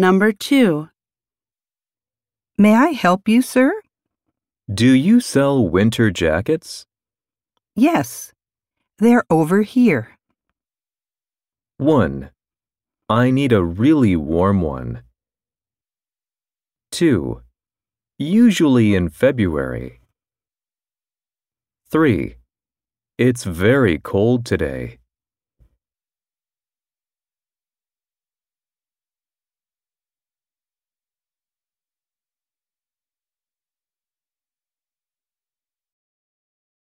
Number 2. May I help you, sir? Do you sell winter jackets? Yes, they're over here. 1. I need a really warm one. 2. Usually in February. 3. It's very cold today.